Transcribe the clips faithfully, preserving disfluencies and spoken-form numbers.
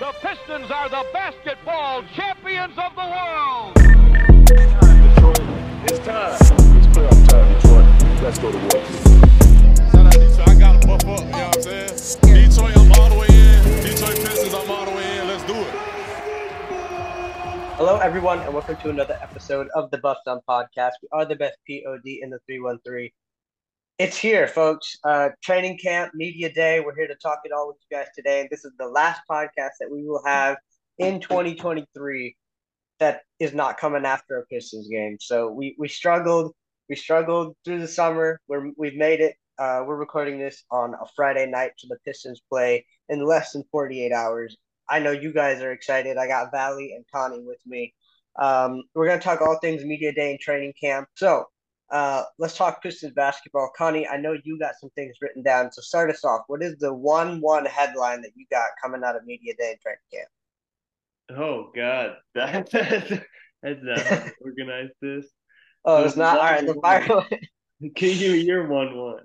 The Pistons are the basketball champions of the world. It's time, Detroit. It's time. It's playoff time, Detroit. Let's go to war. Shout out Detroit. I gotta buff up. You know what I'm saying? Detroit, I'm all the way in. Detroit Pistons, I'm all the way in. Let's do it. Hello, everyone, and welcome to another episode of the Buffed Up Podcast. We are the best P O D in the three one three. It's here, folks. Uh, training camp, media day. We're here to talk it all with you guys today. And this is the last podcast that we will have in twenty twenty-three that is not coming after a Pistons game. So we we struggled. We struggled through the summer. We're, we've made it. Uh, we're recording this on a Friday night, so the Pistons play in less than forty-eight hours. I know you guys are excited. I got Vali and Coni with me. Um, we're going to talk all things media day and training camp. So. Uh, let's talk Pistons basketball. Coni, I know you got some things written down, so start us off. What is the one one headline that you got coming out of media day and training camp? Oh, God. That, that, that's not how to organize this. Oh, it's not? All right, the fire one. Can you hear one one?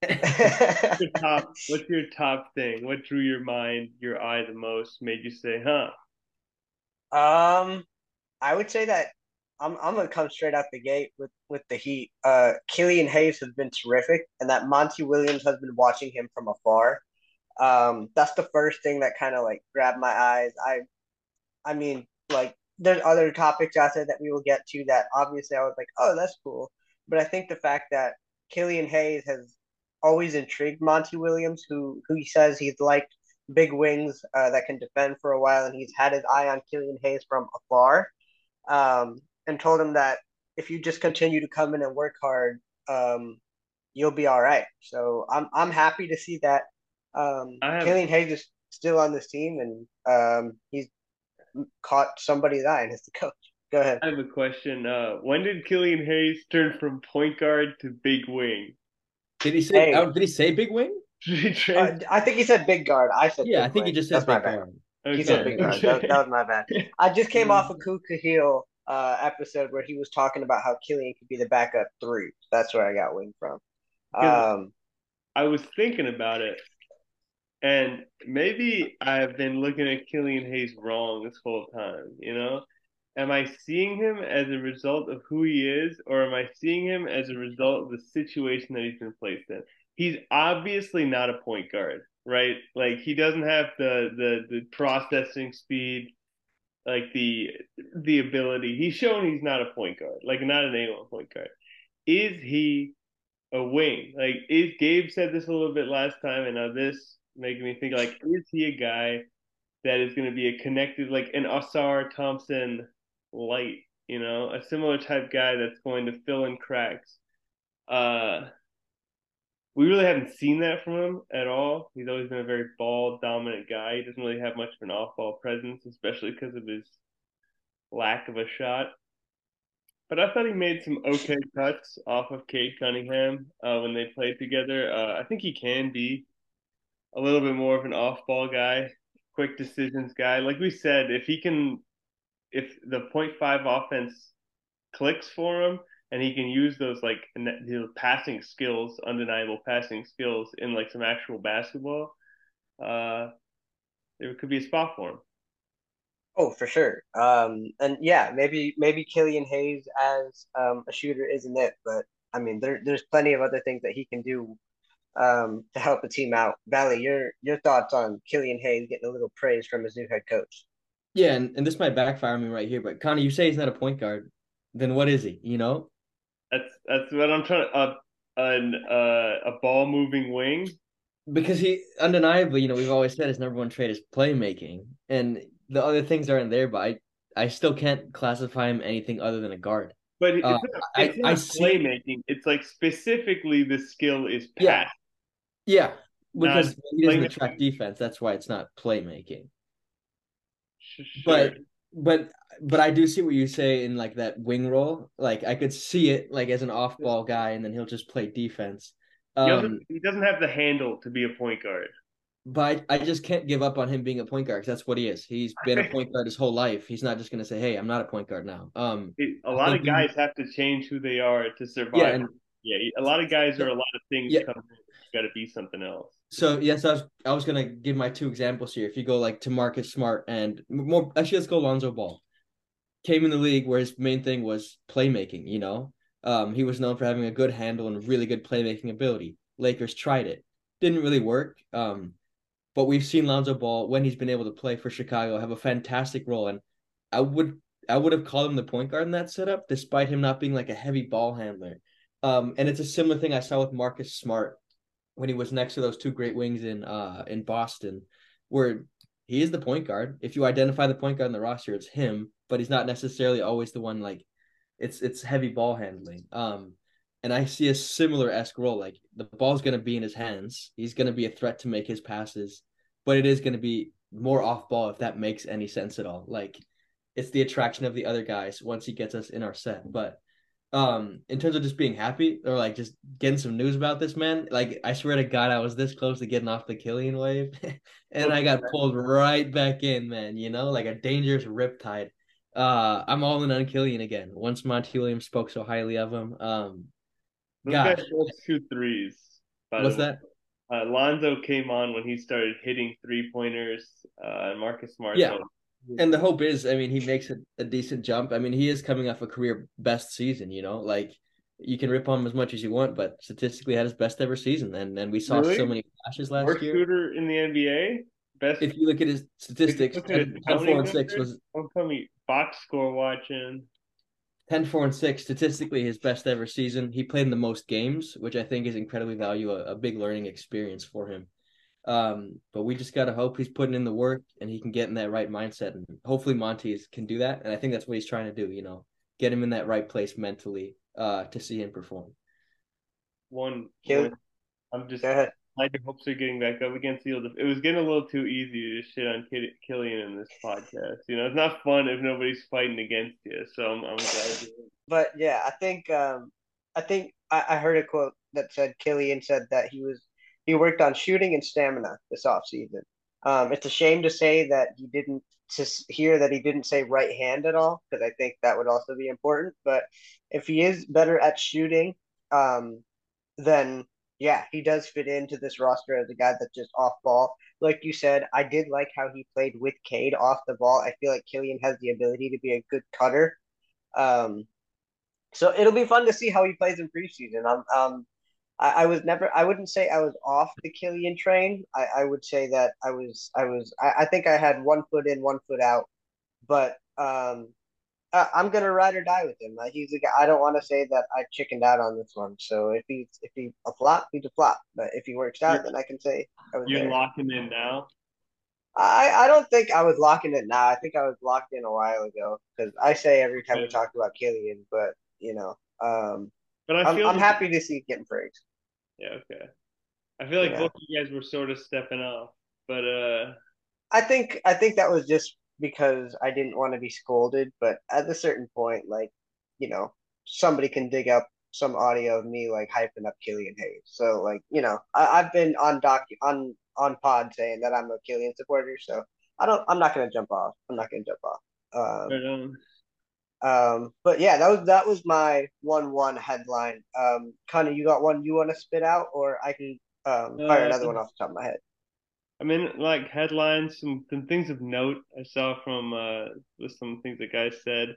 What's your top, what's your top thing? What drew your mind, your eye the most, made you say, huh? Um, I would say that I'm I'm gonna come straight out the gate with, with the Heat. Uh, Killian Hayes has been terrific, and that Monty Williams has been watching him from afar. Um, that's the first thing that kind of like grabbed my eyes. I, I mean, like there's other topics out there that we will get to that obviously I was like, oh, that's cool. But I think the fact that Killian Hayes has always intrigued Monty Williams, who who he says he's liked big wings uh, that can defend for a while, and he's had his eye on Killian Hayes from afar. Um, and told him that if you just continue to come in and work hard, um, you'll be all right. So I'm I'm happy to see that um, Killian Hayes is still on this team, and um, he's caught somebody's eye and is the coach. Go ahead. I have a question. Uh, when did Killian Hayes turn from point guard to big wing? Did he say? Hey. Oh, did he say big wing? uh, I think he said big guard. I said yeah. Big I think wing. He just said big guard. Okay. He said big guard. That, that was my bad. I just came off a of Kuka Hill. Uh, episode where he was talking about how Killian could be the backup three. That's where I got winged from. Um, I was thinking about it, and maybe I've been looking at Killian Hayes wrong this whole time, you know? Am I seeing him as a result of who he is, or am I seeing him as a result of the situation that he's been placed in? He's obviously not a point guard, right? Like, he doesn't have the the, the processing speed, like the the ability. He's shown he's not a point guard, like not an A one point guard. Is he a wing? Like, is Gabe said this a little bit last time, and now this making me think, like, is he a guy that is going to be a connected, like an Ausar Thompson light, you know, a similar type guy that's going to fill in cracks? Uh, we really haven't seen that from him at all. He's always been a very ball dominant guy. He doesn't really have much of an off ball presence, especially because of his lack of a shot. But I thought he made some okay cuts off of Cade Cunningham uh, when they played together. Uh, I think he can be a little bit more of an off ball guy, quick decisions guy. Like we said, if he can, if the point five offense clicks for him, and he can use those, like, his passing skills, undeniable passing skills, in, like, some actual basketball, uh, there could be a spot for him. Oh, for sure. Um, and, yeah, maybe maybe Killian Hayes as um, a shooter isn't it, but, I mean, there, there's plenty of other things that he can do um, to help a team out. Valley, your your thoughts on Killian Hayes getting a little praise from his new head coach? Yeah, and, and this might backfire on me right here, but, Coni, you say he's not a point guard. Then what is he, you know? That's that's what I'm trying to uh, – an uh, a ball-moving wing. Because he – undeniably, you know, we've always said his number one trait is playmaking. And the other things aren't there, but I, I still can't classify him anything other than a guard. But it's uh, not, it's I, not I playmaking. See, it's like specifically the skill is pass. Yeah, yeah, because not he doesn't attract defense. That's why it's not playmaking. Sure. But But – But I do see what you say in, like, that wing role. Like, I could see it, like, as an off-ball guy, and then he'll just play defense. Um, he, doesn't, he doesn't have the handle to be a point guard. But I, I just can't give up on him being a point guard, because that's what he is. He's been a point guard his whole life. He's not just going to say, hey, I'm not a point guard now. Um, a lot of guys he, have to change who they are to survive. Yeah, and, yeah a lot of guys are a lot of things yeah, coming in. You've got to be something else. So, yes, I was I was going to give my two examples here. If you go, like, to Marcus Smart and more – actually, let's go Lonzo Ball. Came in the league where his main thing was playmaking, you know. Um, he was known for having a good handle and really good playmaking ability. Lakers tried it. Didn't really work. Um, but we've seen Lonzo Ball, when he's been able to play for Chicago, have a fantastic role. And I would I would have called him the point guard in that setup, despite him not being, like, a heavy ball handler. Um, and it's a similar thing I saw with Marcus Smart when he was next to those two great wings in uh in Boston, where he is the point guard. If you identify the point guard in the roster, it's him, but he's not necessarily always the one, like, it's it's heavy ball handling. Um, and I see a similar-esque role. Like, the ball's going to be in his hands. He's going to be a threat to make his passes, but it is going to be more off-ball, if that makes any sense at all. Like, it's the attraction of the other guys once he gets us in our set. But Um, in terms of just being happy or like just getting some news about this man, like I swear to God, I was this close to getting off the Killian wave and I got pulled right back in, man, you know, like a dangerous riptide. Uh, I'm all in on Killian again. Once Monty Williams spoke so highly of him. Um, gosh. Two threes. What's that? Uh, Lonzo came on when he started hitting three pointers, uh, and Marcus Smart. Yeah. And the hope is, I mean, he makes a, a decent jump. I mean, he is coming off a career best season, you know, like you can rip on him as much as you want, but statistically had his best ever season. And and we saw really? so many flashes last Worst year. Shooter in the N B A? Best. If you look at his statistics, at ten, four, and six was. Don't tell me box score watching. ten, four, and six, statistically his best ever season. He played in the most games, which I think is incredibly valuable, a, a big learning experience for him. Um, but we just got to hope he's putting in the work and he can get in that right mindset. And hopefully Monty's can do that. And I think that's what he's trying to do, you know, get him in that right place mentally uh, to see him perform. One, one I'm just glad your hopes are getting back up against the field. It was getting a little too easy to shit on Kid- Killian in this podcast. You know, it's not fun if nobody's fighting against you. So I'm, I'm glad. You're... But yeah, I think, um, I think I, I heard a quote that said Killian said that he was, he worked on shooting and stamina this offseason. Um, it's a shame to say that he didn't to hear that he didn't say right hand at all, because I think that would also be important. But if he is better at shooting, um, then, yeah, he does fit into this roster as a guy that's just off ball. Like you said, I did like how he played with Cade off the ball. I feel like Killian has the ability to be a good cutter. Um, so it'll be fun to see how he plays in preseason. I'm um, I, I was never. I wouldn't say I was off the Killian train. I, I would say that I was. I was. I, I think I had one foot in, one foot out. But um, I, I'm gonna ride or die with him. Uh, he's a guy. I don't want to say that I chickened out on this one. So if he if he a flop, he's a flop. But if he works out, then I can say I was. You're there. Locking in now. I, I don't think I was locking it now. I think I was locked in a while ago because I say every time we talked about Killian, but you know. Um, But I feel I'm, I'm happy to see it getting praised. Yeah, okay. I feel like yeah. both of you guys were sort of stepping off, but uh, I think I think that was just because I didn't want to be scolded. But at a certain point, like you know, somebody can dig up some audio of me like hyping up Killian Hayes. So like you know, I, I've been on doc on on pod saying that I'm a Killian supporter. So I don't. I'm not gonna jump off. I'm not gonna jump off. Um, right on. Um, but yeah, that was, that was my one, one headline. Um, Connor, you got one you want to spit out or I can, um, fire uh, another one off the top of my head. I mean, like headlines, some, some things of note I saw from, uh, some things that guys said.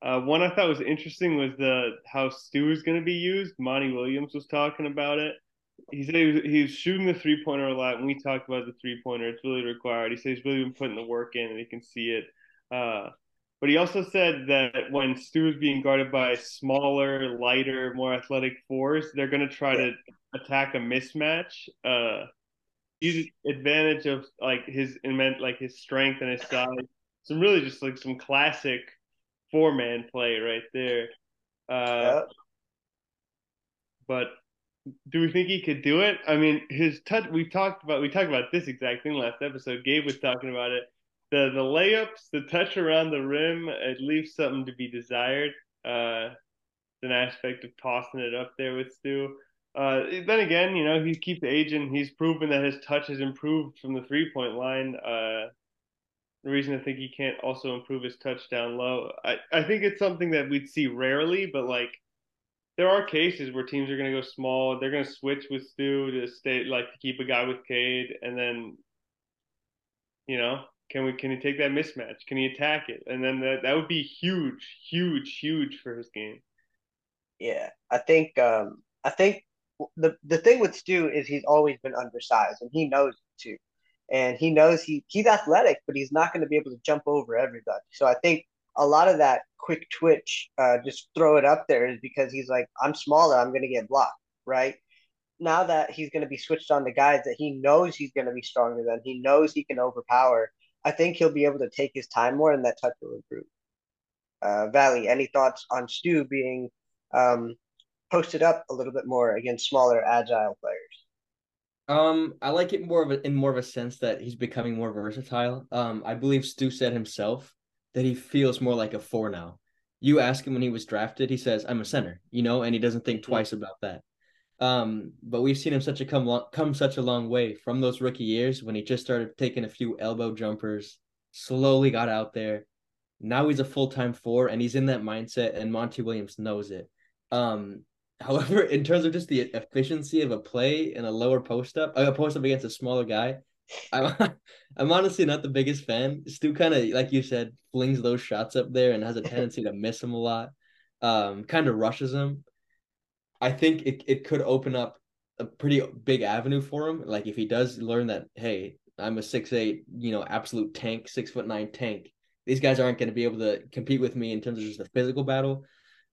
Uh, one I thought was interesting was the, how Stu is going to be used. Monty Williams was talking about it. He said he was, he was shooting the three pointer a lot. When we talked about the three pointer, it's really required. He said he's really been putting the work in and he can see it. Uh, But he also said that when Stu is being guarded by smaller, lighter, more athletic fours, they're going to try to attack a mismatch. Uh, use advantage of like his immense, like his strength and his size. Some really just like some classic four-man play right there. Uh, yeah. But do we think he could do it? I mean, his touch. We talked about we talked about this exact thing last episode. Gabe was talking about it. The the layups, the touch around the rim, it leaves something to be desired. Uh, it's an aspect of tossing it up there with Stu. Uh, then again, you know, he keeps aging. He's proven that his touch has improved from the three-point line. Uh, the reason I think he can't also improve his touch down low. I, I think it's something that we'd see rarely, but, like, there are cases where teams are going to go small. They're going to switch with Stu to stay, like, to keep a guy with Cade, and then, you know, can we can he take that mismatch? Can he attack it? And then that that would be huge, huge, huge for his game. Yeah, I think um, I think the the thing with Stu is he's always been undersized, and he knows it too. And he knows he he's athletic, but he's not going to be able to jump over everybody. So I think a lot of that quick twitch, uh, just throw it up there, is because he's like, I'm smaller, I'm going to get blocked, right? Now that he's going to be switched on to guys that he knows he's going to be stronger than, he knows he can overpower, I think he'll be able to take his time more, and that touch will improve. Uh, Valley, any thoughts on Stu being um, posted up a little bit more against smaller, agile players? Um, I like it more of a, in more of a sense that he's becoming more versatile. Um, I believe Stu said himself that he feels more like a four now. You ask him when he was drafted, he says, I'm a center, you know, and he doesn't think twice about that. Um, but we've seen him such a come long, come such a long way from those rookie years when he just started taking a few elbow jumpers, slowly got out there. Now he's a full-time four, and he's in that mindset, and Monty Williams knows it. Um, However, in terms of just the efficiency of a play in a lower post-up, a post-up against a smaller guy, I'm, I'm honestly not the biggest fan. Stu kind of, like you said, flings those shots up there and has a tendency to miss them a lot, um, kind of rushes them. I think it, it could open up a pretty big avenue for him. Like, if he does learn that, hey, I'm a six eight, you know, absolute tank, six foot nine tank, these guys aren't going to be able to compete with me in terms of just a physical battle.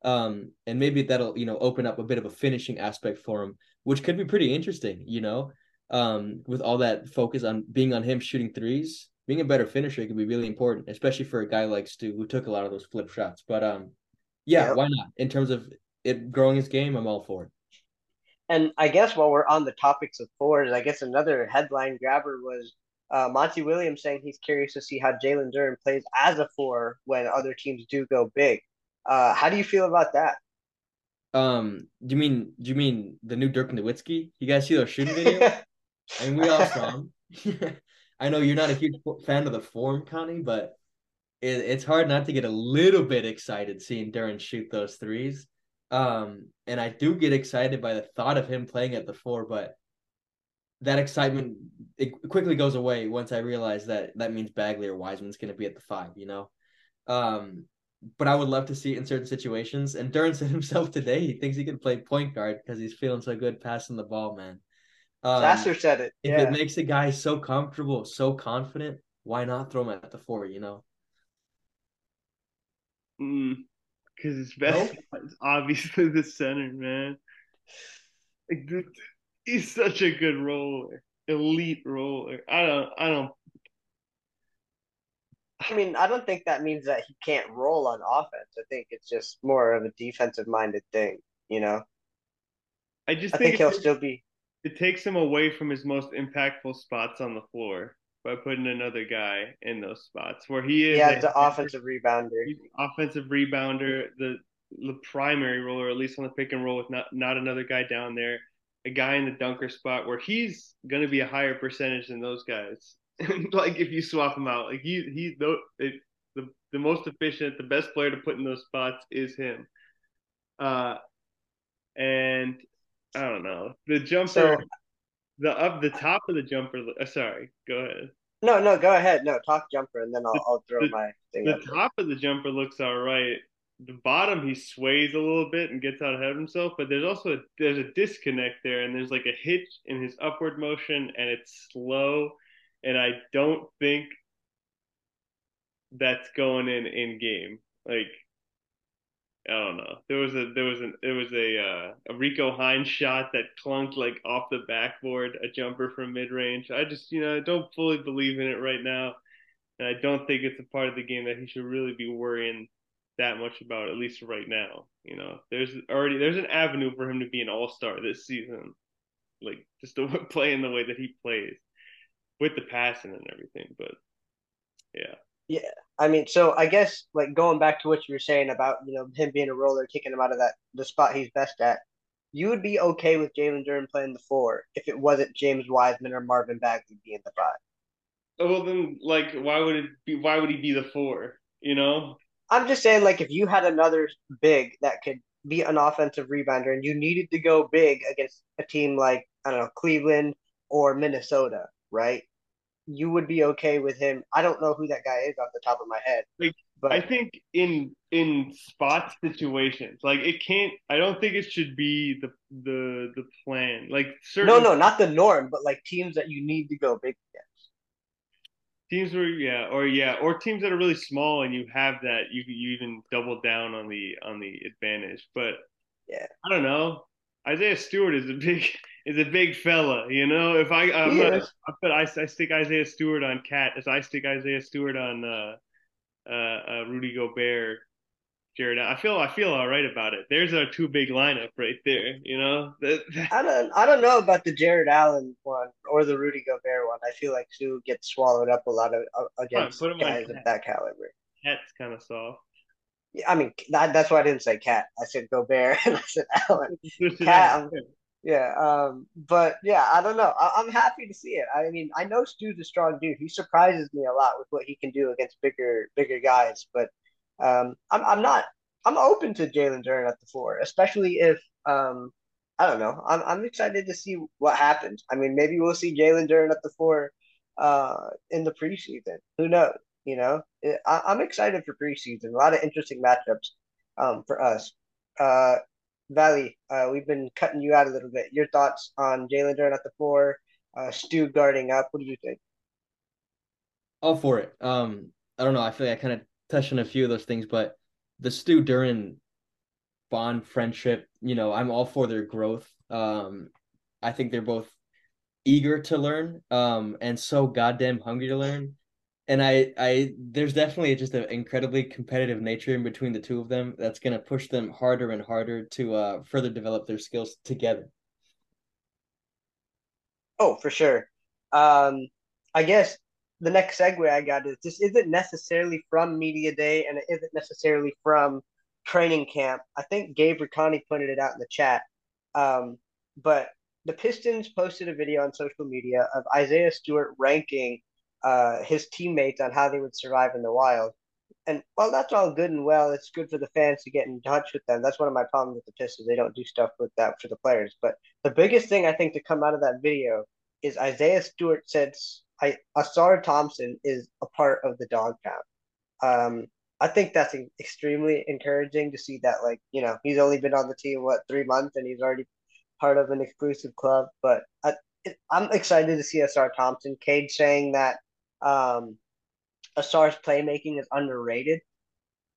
Um, and maybe that'll, you know, open up a bit of a finishing aspect for him, which could be pretty interesting, you know, um, with all that focus on being on him shooting threes, being a better finisher could be really important, especially for a guy like Stu, who took a lot of those flip shots. But um, yeah, yeah, why not? In terms of it growing his game, I'm all for it. And I guess while we're on the topics of forwards, I guess another headline grabber was uh, Monty Williams saying he's curious to see how Jalen Duren plays as a four when other teams do go big. Uh, how do you feel about that? Um, do you mean do you mean the new Dirk Nowitzki? You guys see those shooting videos? I mean, we all saw him. I know you're not a huge fan of the form, Coni, but it, it's hard not to get a little bit excited seeing Duren shoot those threes. Um, and I do get excited by the thought of him playing at the four, but that excitement, it quickly goes away once I realize that that means Bagley or Wiseman's going to be at the five, you know? Um, But I would love to see it in certain situations. And Duren said himself today he thinks he can play point guard because he's feeling so good passing the ball, man. Um, Sasser said it. Yeah. If it makes a guy so comfortable, so confident, why not throw him at the four, you know? Because mm, it's best. Nope. It's obviously the center, man. Like, he's such a good roller, elite roller. I don't, I don't. I mean, I don't think that means that he can't roll on offense. I think it's just more of a defensive-minded thing, you know? I just I think, think he'll takes, still be... It takes him away from his most impactful spots on the floor by putting another guy in those spots where he is... Yeah, the offensive rebounder. Offensive rebounder, the, the primary roller, at least on the pick and roll with not, not another guy down there, a guy in the dunker spot where he's going to be a higher percentage than those guys. Like, if you swap him out, like he he the, the the most efficient, the best player to put in those spots is him. Uh, and I don't know the jumper, so, the up the top of the jumper. Uh, sorry, go ahead. No, no, go ahead. No, talk jumper, and then I'll the, I'll throw the, my thing. The up top there. Of the jumper looks all right. The bottom, he sways a little bit and gets out ahead of himself, but there's also a, there's a disconnect there, and there's like a hitch in his upward motion, and it's slow. And I don't think that's going in in game. Like, I don't know. There was a there was an there was a uh, a Rico Hines shot that clunked like off the backboard, a jumper from mid range. I just you know don't fully believe in it right now, and I don't think it's a part of the game that he should really be worrying that much about, at least right now. You know, there's already there's an avenue for him to be an all-star this season, like just the, playing the way that he plays. With the passing and everything, but yeah. Yeah, I mean, so I guess, like, going back to what you were saying about, you know, him being a roller, kicking him out of that the spot he's best at, you would be okay with Jalen Duren playing the four if it wasn't James Wiseman or Marvin Bagley being the five. Oh, well, then, like, why would it be? Why would he be the four, you know? I'm just saying, like, if you had another big that could be an offensive rebounder, and you needed to go big against a team like, I don't know, Cleveland or Minnesota, right? You would be okay with him. I don't know who that guy is off the top of my head. Like, but I think in in spot situations, like it can't. I don't think it should be the the the plan. Like certain, no, no, not the norm, but like teams that you need to go big against. Teams where yeah, or yeah, or teams that are really small and you have that, you you even double down on the on the advantage. But yeah, I don't know. Isaiah Stewart is a big. Is a big fella, you know. If I, I'm yeah. not, I put I, I stick Isaiah Stewart on Cat, as I stick Isaiah Stewart on uh, uh, uh, Rudy Gobert, Jared. I feel I feel all right about it. There's our two big lineup right there, you know. That, that... I don't I don't know about the Jared Allen one or the Rudy Gobert one. I feel like two get swallowed up a lot of uh, against on, guys of that caliber. Cat's kind of soft. Yeah, I mean that, that's why I didn't say Cat. I said Gobert and I said Allen. Cat. Yeah, um, but yeah, I don't know. I- I'm happy to see it. I mean, I know Stu's a strong dude. He surprises me a lot with what he can do against bigger, bigger guys. But um, I'm, I'm not. I'm open to Jalen Duren at the four, especially if um, I don't know. I'm, I'm excited to see what happens. I mean, maybe we'll see Jalen Duren at the four uh, in the preseason. Who knows? You know, I- I'm excited for preseason. A lot of interesting matchups um, for us. Uh, Vali, uh, we've been cutting you out a little bit. Your thoughts on Jalen Duren at the four, uh, Stu guarding up. What do you think? All for it. Um, I don't know. I feel like I kind of touched on a few of those things, but the Stu Duren bond friendship, you know, I'm all for their growth. Um, I think they're both eager to learn um, and so goddamn hungry to learn. And I, I, there's definitely just an incredibly competitive nature in between the two of them that's going to push them harder and harder to uh, further develop their skills together. Oh, for sure. Um, I guess the next segue I got is this isn't necessarily from Media Day and it isn't necessarily from training camp. I think Gabe Riccani pointed it out in the chat. Um, but the Pistons posted a video on social media of Isaiah Stewart ranking Uh, his teammates on how they would survive in the wild. And well, that's all good and well. It's good for the fans to get in touch with them. That's one of my problems with the Pistons. They don't do stuff with that for the players. But the biggest thing I think to come out of that video is Isaiah Stewart said I, Ausar Thompson is a part of the dog pound. Um, I think that's extremely encouraging to see that, like, you know, he's only been on the team, what, three months, and he's already part of an exclusive club. But I, I'm excited to see Ausar Thompson. Cade saying that Um, Ausar's playmaking is underrated,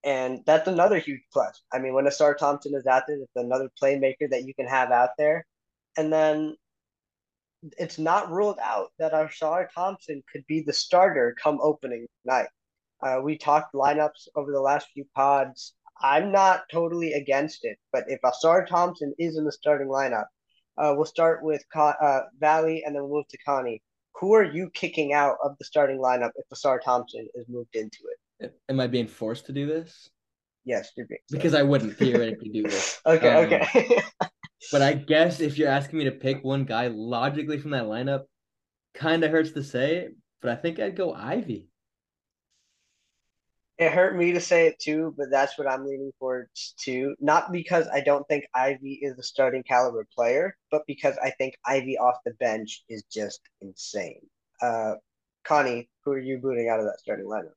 and that's another huge plus. I mean, when Ausar Thompson is out there, it's another playmaker that you can have out there. And then it's not ruled out that Ausar Thompson could be the starter come opening night. Uh, we talked lineups over the last few pods. I'm not totally against it, but if Ausar Thompson is in the starting lineup, uh, we'll start with Con- uh, Valley and then we'll move to Coni. Who are you kicking out of the starting lineup if Ausar Thompson is moved into it? Am I being forced to do this? Yes, you're being. Because I wouldn't theoretically do this. Okay, um, okay. But I guess if you're asking me to pick one guy logically from that lineup, kind of hurts to say, but I think I'd go Ivy. It hurt me to say it too, but that's what I'm leaning towards too. Not because I don't think Ivy is a starting caliber player, but because I think Ivy off the bench is just insane. Uh, Coni, who are you booting out of that starting lineup?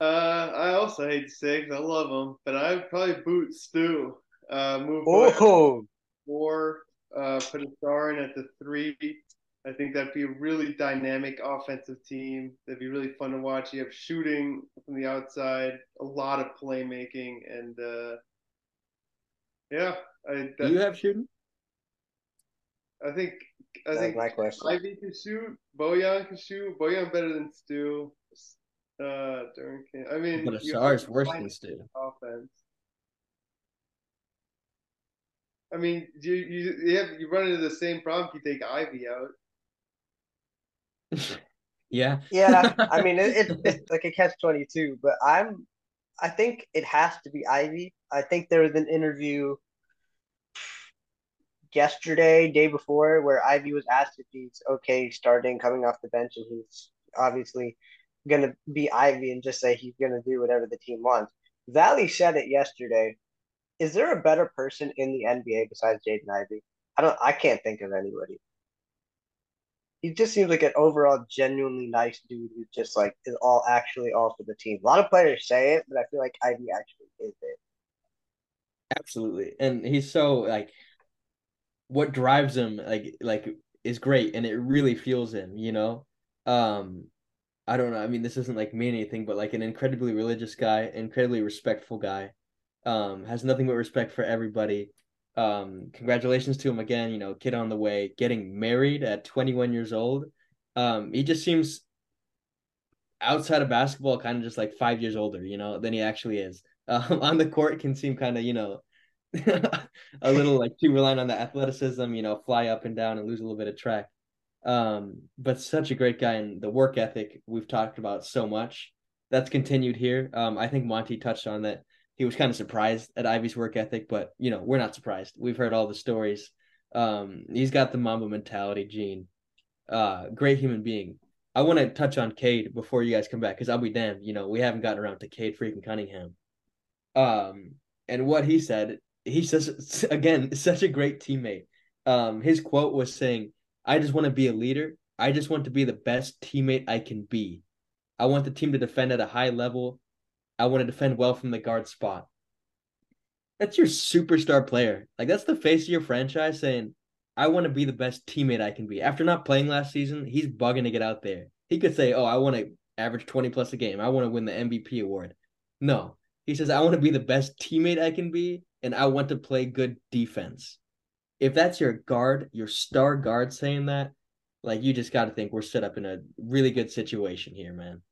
Uh, I also hate Six. I love him, but I would probably boot Stu. Uh, move oh. Four, uh, put Ausar in at the three. I think that'd be a really dynamic offensive team. That'd be really fun to watch. You have shooting from the outside, a lot of playmaking, and uh, yeah. I, that, Do you have shooting? I think I that think my question. Ivy can shoot. Bojan can shoot. Bojan better than Stu. Uh, during camp. I mean, but Ausar's worse than Stu. Offense. I mean, you you you, have, you run into the same problem if you take Ivy out. Yeah. Yeah, I mean, it, it, it's like a catch twenty-two, but I'm, I think it has to be Ivy. I think there was an interview yesterday, day before, where Ivy was asked if he's okay starting, coming off the bench, and he's obviously going to be Ivy and just say he's going to do whatever the team wants. Valley said it yesterday is there a better person in the N B A besides Jaden Ivey? I don't. I can't think of anybody. He just seems like an overall genuinely nice dude who just like is all actually all for the team. A lot of players say it, but I feel like Ivey actually is it. Absolutely, and he's so like what drives him like like is great, and it really fuels him. You know, um, I don't know. I mean, this doesn't like mean anything, but like an incredibly religious guy, incredibly respectful guy, um, has nothing but respect for everybody. Um, congratulations to him again, you know, kid on the way, getting married at twenty-one years old. Um, he just seems outside of basketball, kind of just like five years older, you know, than he actually is. Um, on the court can seem kind of, you know, a little like too reliant on the athleticism, you know, fly up and down and lose a little bit of track. Um, but such a great guy, and the work ethic we've talked about so much that's continued here. Um, I think Monty touched on that. He was kind of surprised at Ivey's work ethic, but, you know, we're not surprised. We've heard all the stories. Um, he's got the Mamba mentality gene. Uh, great human being. I want to touch on Cade before you guys come back, because I'll be damned, you know, we haven't gotten around to Cade freaking Cunningham. Um, and what he said, he says, again, such a great teammate. Um, his quote was saying, I just want to be a leader. I just want to be the best teammate I can be. I want the team to defend at a high level. I want to defend well from the guard spot. That's your superstar player. Like, that's the face of your franchise saying, I want to be the best teammate I can be. After not playing last season, he's bugging to get out there. He could say, oh, I want to average twenty plus a game. I want to win the M V P award. No. He says, I want to be the best teammate I can be, and I want to play good defense. If that's your guard, your star guard saying that, like, you just got to think we're set up in a really good situation here, man.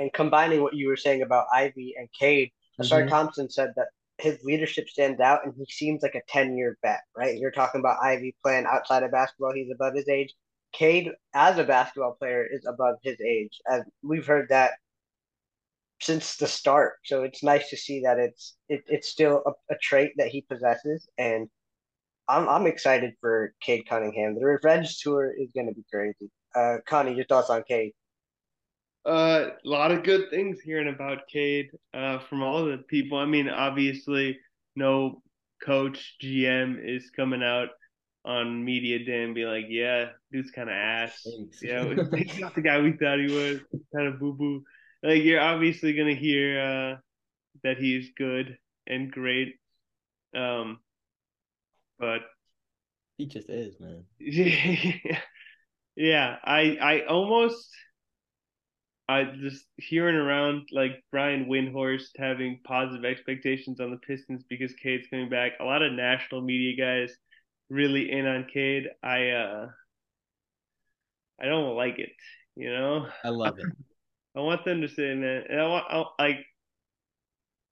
And combining what you were saying about Ivey and Cade, mm-hmm. Ausar Thompson said that his leadership stands out, and he seems like a ten-year vet, right? You're talking about Ivey playing outside of basketball. He's above his age. Cade, as a basketball player, is above his age. As we've heard that since the start. So it's nice to see that it's it, it's still a, a trait that he possesses. And I'm I'm excited for Cade Cunningham. The revenge tour is going to be crazy. Uh, Coni, your thoughts on Cade? Uh, a lot of good things hearing about Cade uh, from all the people. I mean, obviously, no coach, G M is coming out on media day and be like, yeah, dude's kind of ass. Yeah, he's not the guy we thought he was. Kind of boo-boo. Like, you're obviously going to hear uh, that he's good and great. Um, but he just is, man. Yeah, yeah I, I almost... I just hearing around like Brian Windhorst having positive expectations on the Pistons because Cade's coming back. A lot of national media guys really in on Cade. I uh, I don't like it, you know. I love it. I want them to say, man. And I want like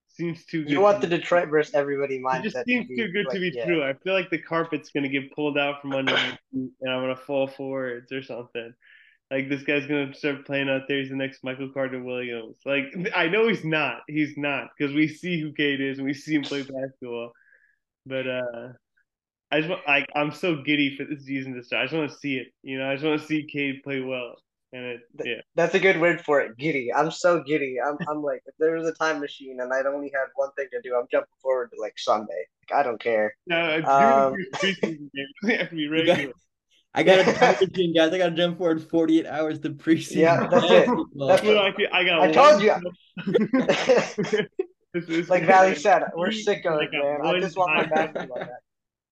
seems too. Good you want to the Detroit versus everybody mindset. It just seems to too good like, to be yeah. true. I feel like the carpet's gonna get pulled out from under my feet, and I'm gonna fall forwards or something. Like, this guy's going to start playing out there. He's the next Michael Carter-Williams. Like, I know he's not. He's not. Because we see who Cade is and we see him play basketball. But uh, I just want, I, I'm so giddy for this season to start. I just want to see it. You know, I just want to see Cade play well. And it, yeah. That's a good word for it, giddy. I'm so giddy. I'm I'm like, if there was a time machine and I'd only have one thing to do, I'm jumping forward to, like, Sunday. Like, I don't care. No, I preseason games have to be regular. I got a time machine, guys. I got to jump forward forty-eight hours to preseason. Yeah, that's it. That's what I feel. I got. I told you. Like Vali said, we're sickos, man. I just want my basketball back.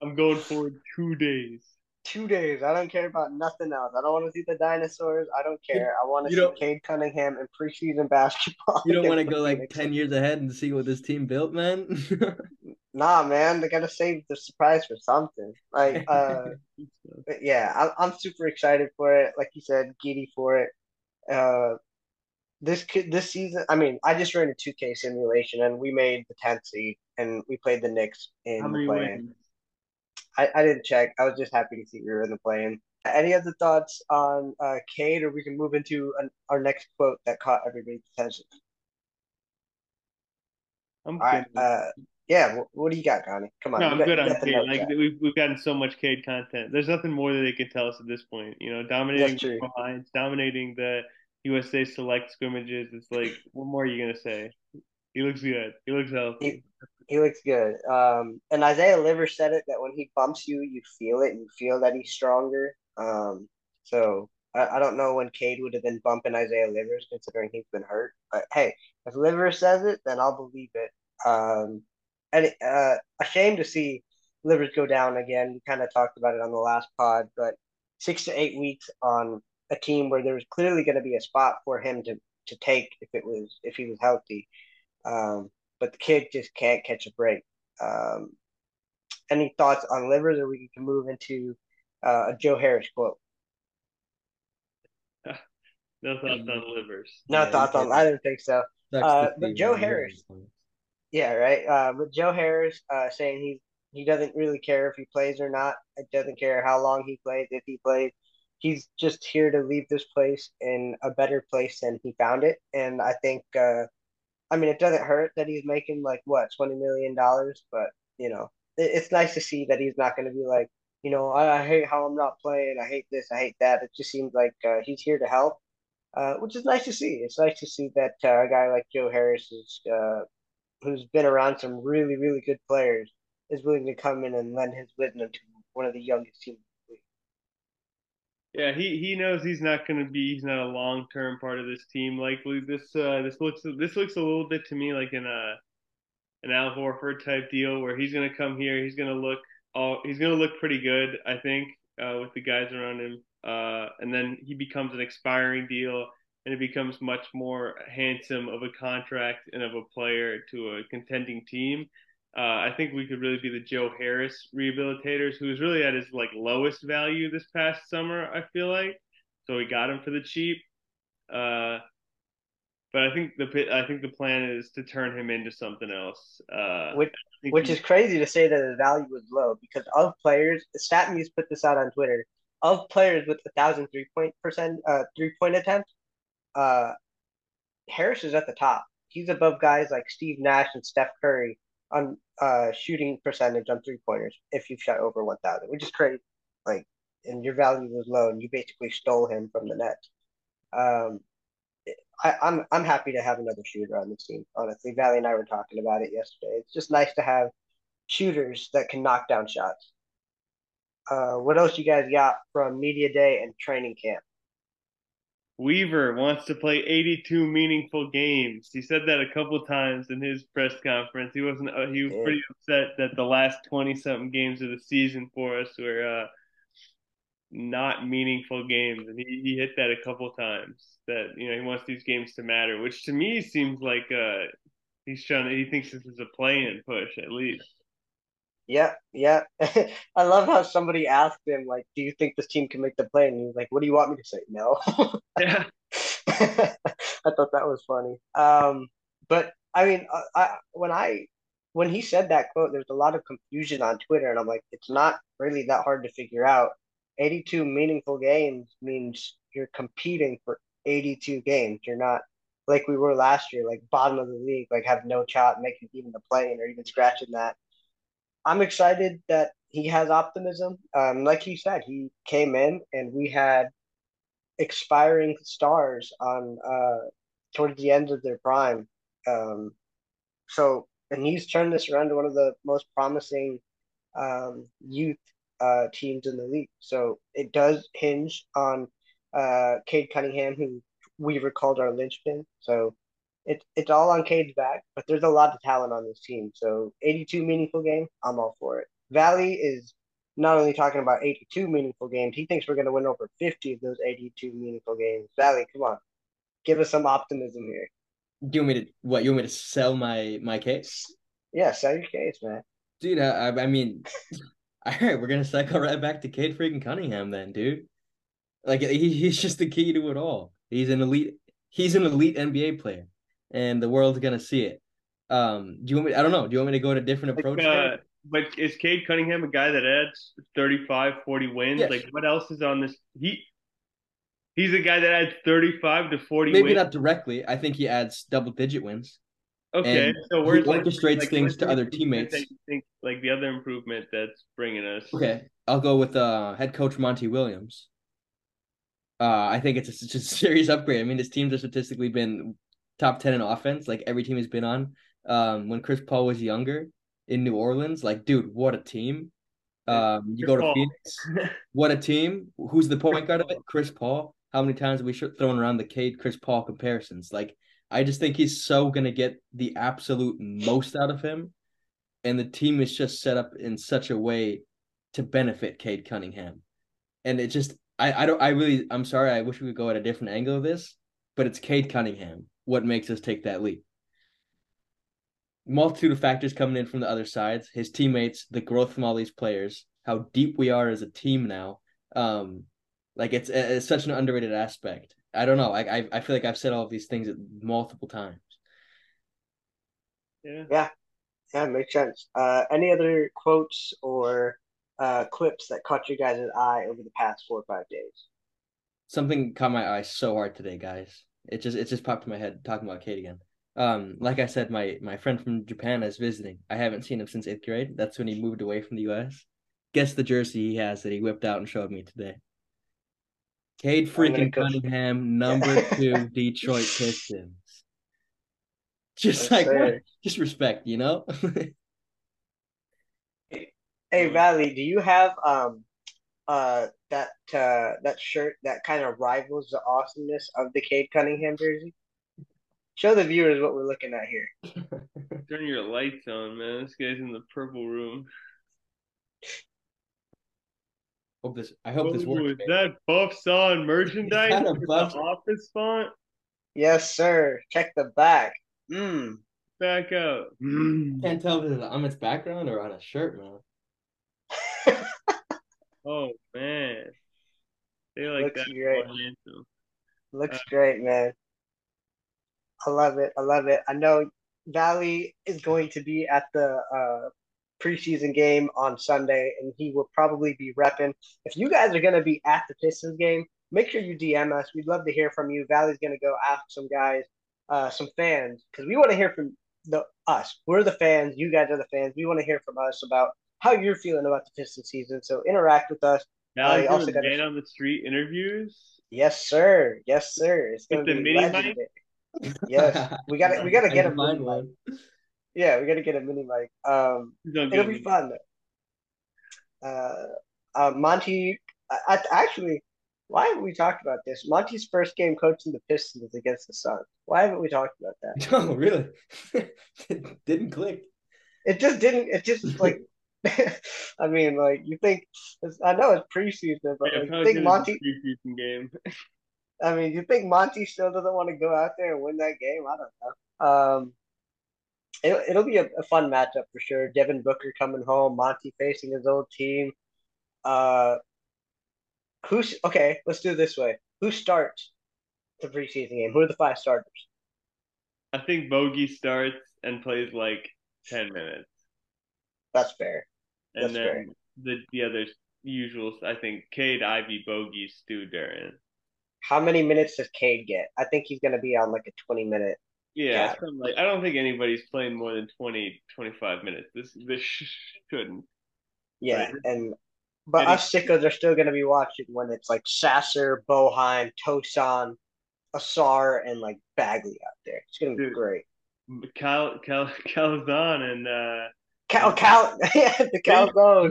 I'm going forward two days. Two days. I don't care about nothing else. I don't want to see the dinosaurs. I don't care. I want to see Cade Cunningham in preseason basketball. You don't want to go like ten years ahead and see what this team built, man. Nah, man, they gotta save the surprise for something. Like, uh, but yeah, I, I'm super excited for it. Like you said, giddy for it. Uh, this this season, I mean, I just ran a two K simulation and we made the tenth seed and we played the Knicks in the play-in. I, I didn't check. I was just happy to see we were in the play-in. Any other thoughts on uh, Cade, or we can move into an, our next quote that caught everybody's attention? I'm All good. Right, uh, Yeah, what do you got, Coni? Come on. No, I'm got, good on Cade. Like, we've, we've gotten so much Cade content. There's nothing more that they can tell us at this point. You know, dominating Rico Hines, dominating the U S A Select scrimmages. It's like, what more are you going to say? He looks good. He looks healthy. He, he looks good. Um, and Isaiah Livers said it, that when he bumps you, you feel it. You feel that he's stronger. Um, so I, I don't know when Cade would have been bumping Isaiah Livers, considering he's been hurt. But, hey, if Livers says it, then I'll believe it. Um, and uh, a shame to see Livers go down again. We kind of talked about it on the last pod, but six to eight weeks on a team where there was clearly going to be a spot for him to, to take if it was if he was healthy. Um, but the kid just can't catch a break. Um, any thoughts on Livers, or we can move into uh, a Joe Harris quote? No thoughts um, on Livers. No yeah, thoughts on. I didn't think so. Uh, but Joe Harris. Yeah, right. Uh, but Joe Harris uh, saying he he doesn't really care if he plays or not. It doesn't care how long he plays, if he plays. He's just here to leave this place in a better place than he found it. And I think, uh, I mean, it doesn't hurt that he's making like what twenty million dollars, but you know, it, it's nice to see that he's not going to be like, you know, I, I hate how I'm not playing. I hate this. I hate that. It just seems like uh, he's here to help, uh, which is nice to see. It's nice to see that uh, a guy like Joe Harris is, uh, who's been around some really, really good players, is willing to come in and lend his wisdom to one of the youngest teams. Yeah, he, he knows he's not going to be he's not a long term part of this team. Likely this uh, this looks this looks a little bit to me like an uh, an Al Horford type deal where he's going to come here. He's going to look all he's going to look pretty good, I think, uh, with the guys around him. Uh, and then he becomes an expiring deal, and it becomes much more handsome of a contract and of a player to a contending team. Uh, I think we could really be the Joe Harris rehabilitators, who was really at his like lowest value this past summer, I feel like. So we got him for the cheap. Uh, but I think the I think the plan is to turn him into something else. Uh, which which he, is crazy to say that the value was low, because of players, StatMuse put this out on Twitter, of players with a thousand three point percent uh, three point attempts, uh, Harris is at the top. He's above guys like Steve Nash and Steph Curry on uh shooting percentage on three pointers if you've shot over one thousand, which is crazy. Like, and your value was low, and you basically stole him from the Nets. Um, I, I'm I'm happy to have another shooter on this team. Honestly, Vali and I were talking about it yesterday. It's just nice to have shooters that can knock down shots. Uh, what else you guys got from media day and training camp? Weaver wants to play eighty-two meaningful games. He said that a couple of times in his press conference. He wasn't. He was pretty upset that the last twenty-something games of the season for us were uh, not meaningful games, and he, he hit that a couple of times. That, you know, he wants these games to matter, which to me seems like uh, he's trying. To, he thinks this is a play-in push, at least. Yeah, yeah. I love how somebody asked him, like, do you think this team can make the play? And he was like, what do you want me to say? No. Yeah. I thought that was funny. Um, but, I mean, I, I, when I when he said that quote, there was a lot of confusion on Twitter, and I'm like, it's not really that hard to figure out. eighty-two meaningful games means you're competing for eighty-two games. You're not, like we were last year, like bottom of the league, like have no shot making even the play-in or even scratching that. I'm excited that he has optimism. Um, like he said, he came in and we had expiring stars on uh, towards the end of their prime. Um, so, and he's turned this around to one of the most promising um, youth uh, teams in the league. So it does hinge on uh, Cade Cunningham, who Weaver called our linchpin. So It's it's all on Cade's back, but there's a lot of talent on this team. So eighty-two meaningful games, I'm all for it. Valley is not only talking about eighty-two meaningful games, he thinks we're going to win over fifty of those eighty-two meaningful games. Valley, come on. Give us some optimism here. Do you want me to, what, you want me to sell my, my case? Yeah, sell your case, man. Dude, I, I mean, all right, we're going to cycle right back to Cade freaking Cunningham then, dude. Like, he, he's just the key to it all. He's an elite. He's an elite N B A player. And the world's gonna see it. Um, do you want me? I don't know. Do you want me to go to a different approach? Like, uh, but is Cade Cunningham a guy that adds thirty-five, forty wins? Yes. Like, what else is on this? He he's a guy that adds thirty-five to forty. Maybe wins. Not directly. I think he adds double-digit wins. Okay, and so where's he orchestrates like, things like, to other teammates. That you think, like the other improvement that's bringing us. Okay, I'll go with uh, head coach Monty Williams. Uh, I think it's a, it's a serious upgrade. I mean, his teams have statistically been top ten in offense, like every team he's been on. Um, when Chris Paul was younger in New Orleans, like, dude, what a team. Um, you Chris go to Paul. Phoenix, what a team. Who's the point guard of it? Chris Paul. How many times have we thrown around the Cade Chris Paul comparisons? Like, I just think he's so going to get the absolute most out of him. And the team is just set up in such a way to benefit Cade Cunningham. And it just, I, I don't, I really, I'm sorry. I wish we could go at a different angle of this, but it's Cade Cunningham. What makes us take that leap? Multitude of factors coming in from the other sides, his teammates, the growth from all these players, how deep we are as a team now. Um, like it's, it's such an underrated aspect. I don't know. I, I I feel like I've said all of these things multiple times. Yeah. Yeah. Yeah. It makes sense. Uh, any other quotes or uh, clips that caught you guys' eye over the past four or five days? Something caught my eye so hard today, guys. It just, it just popped in my head talking about Cade again. Um, like I said, my, my friend from Japan is visiting. I haven't seen him since eighth grade. That's when he moved away from the U S. Guess the jersey he has that he whipped out and showed me today. Cade freaking Cunningham, number two Detroit Pistons. Just That's like, what? Just respect, you know? Hey, Valley, do you have um uh that uh, that shirt that kind of rivals the awesomeness of the Cade Cunningham jersey? Show the viewers what we're looking at here. Turn your lights on, man. This guy's in the purple room. Hope this, I hope oh, this works. Is that Buffs On merchandise in the office font? Yes, sir. Check the back. Mm. Back out. Mm. Can't tell if it's on its background or on a shirt, man. Oh, man. They like Looks that. Great. Looks uh, great, man. I love it. I love it. I know Valley is going to be at the uh, preseason game on Sunday, and he will probably be repping. If you guys are going to be at the Pistons game, make sure you D M us. We'd love to hear from you. Valley's going to go ask some guys, uh, some fans, because we want to hear from the us. We're the fans. You guys are the fans. We want to hear from us about how you're feeling about the Pistons season. So interact with us. Valley's uh, doing man on the street interviews? Yes, sir. Yes, sir. It's going to be legendary. Yes, we gotta we gotta get a mini mic. Yeah, we gotta get a mini mic. Um, it'll be fun. Uh, uh, Monty, I, I, actually, why haven't we talked about this? Monty's first game coaching the Pistons against the Suns. Why haven't we talked about that? Oh, really? It didn't click. It just didn't. It just like. I mean, like you think. It's, I know it's preseason, but yeah, like, think Monty preseason game. I mean, you think Monty still doesn't want to go out there and win that game? I don't know. Um, it, it'll be a, a fun matchup for sure. Devin Booker coming home, Monty facing his old team. Uh, who's okay? Let's do it this way. Who starts the preseason game? Who are the five starters? I think Bogey starts and plays like ten minutes. That's fair. That's and then fair. the the other usuals. I think Cade, Ivey, Bogey, Stu, Duren. How many minutes does Cade get? I think he's going to be on like a twenty-minute. Yeah, like, I don't think anybody's playing more than twenty, twenty-five minutes. This this shouldn't. Yeah, right? and but and us sickos are still going to be watching when it's like Sasser, Boheim, Tosan, Ausar, and like Bagley out there. It's going to be dude, great. Cal Cal Calzone and uh, Cal Cal yeah the Calzone.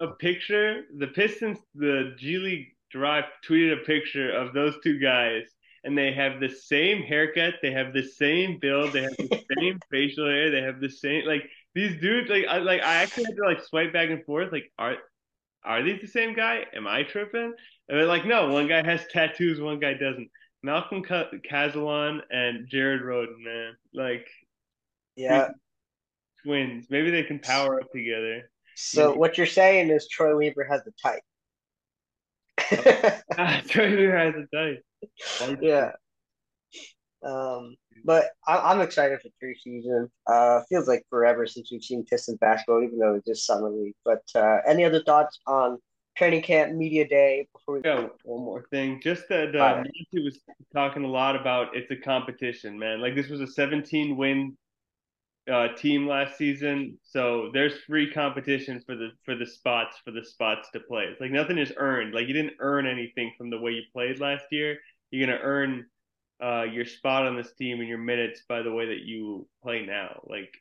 A picture. The Pistons, the G League Drive tweeted a picture of those two guys, and they have the same haircut, they have the same build, they have the same facial hair, they have the same like these dudes. Like, I like I actually had to like swipe back and forth. Like, are are these the same guy? Am I tripping? And they're like, no, one guy has tattoos, one guy doesn't. Malcolm Cazalon and Jared Roden, man, like yeah, twins. Maybe they can power up together. So Maybe. What you're saying is Troy Weaver has the type. Yeah, um, but I, I'm excited for preseason. Uh, feels like forever since we've seen Pistons basketball, even though it's just summer league. But uh, any other thoughts on training camp, media day? Before we go, yeah, one more thing. Just that uh, Nancy was talking a lot about it's a competition, man. Like this was a seventeen win uh, team last season, so there's free competition for the for the spots for the spots to play. It's like nothing is earned. Like you didn't earn anything from the way you played last year. You're gonna earn uh, your spot on this team and your minutes by the way that you play now. Like,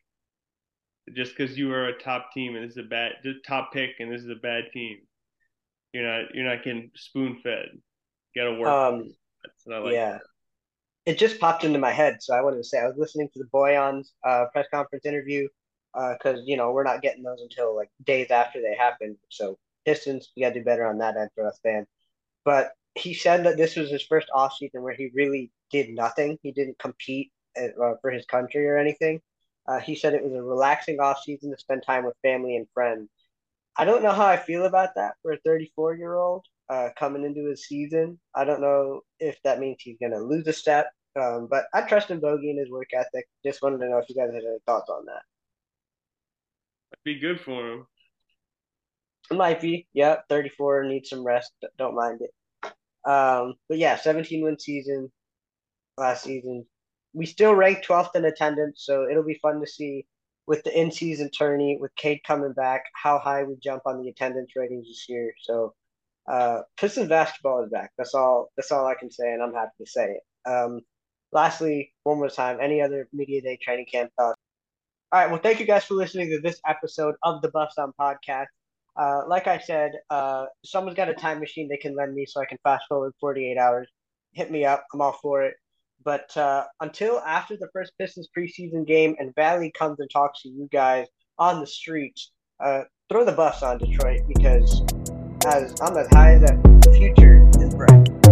just because you are a top team and this is a bad top pick and this is a bad team, you're not you're not getting spoon fed. You gotta work. Um, That's what I like. Yeah. It just popped into my head, so I wanted to say I was listening to the Bojan's uh, press conference interview because, uh, you know, we're not getting those until, like, days after they happen. So, Pistons, you got to do better on that end for us fans. But he said that this was his first offseason where he really did nothing. He didn't compete at, uh, for his country or anything. Uh, he said it was a relaxing offseason to spend time with family and friends. I don't know how I feel about that for a thirty-four-year-old. Uh, coming into his season. I don't know if that means he's going to lose a step, um, but I trust in Bogey and his work ethic. Just wanted to know if you guys had any thoughts on that. That'd be good for him. It might be. Yeah, thirty-four, needs some rest. Don't mind it. Um, but yeah, seventeen-win season last season. We still rank twelfth in attendance, so it'll be fun to see with the in-season tourney, with Cade coming back, how high we jump on the attendance ratings this year. So Uh, Pistons basketball is back. That's all. That's all I can say, and I'm happy to say it. Um, lastly, one more time, any other media day training camp thoughts? All right. Well, thank you guys for listening to this episode of the Buffed Up Podcast. Uh, like I said, uh, someone's got a time machine they can lend me so I can fast forward forty-eight hours. Hit me up. I'm all for it. But uh, until after the first Pistons preseason game and Vali comes and talks to you guys on the streets, uh, throw the buffs on Detroit because. As I'm as high as that. The future is bright.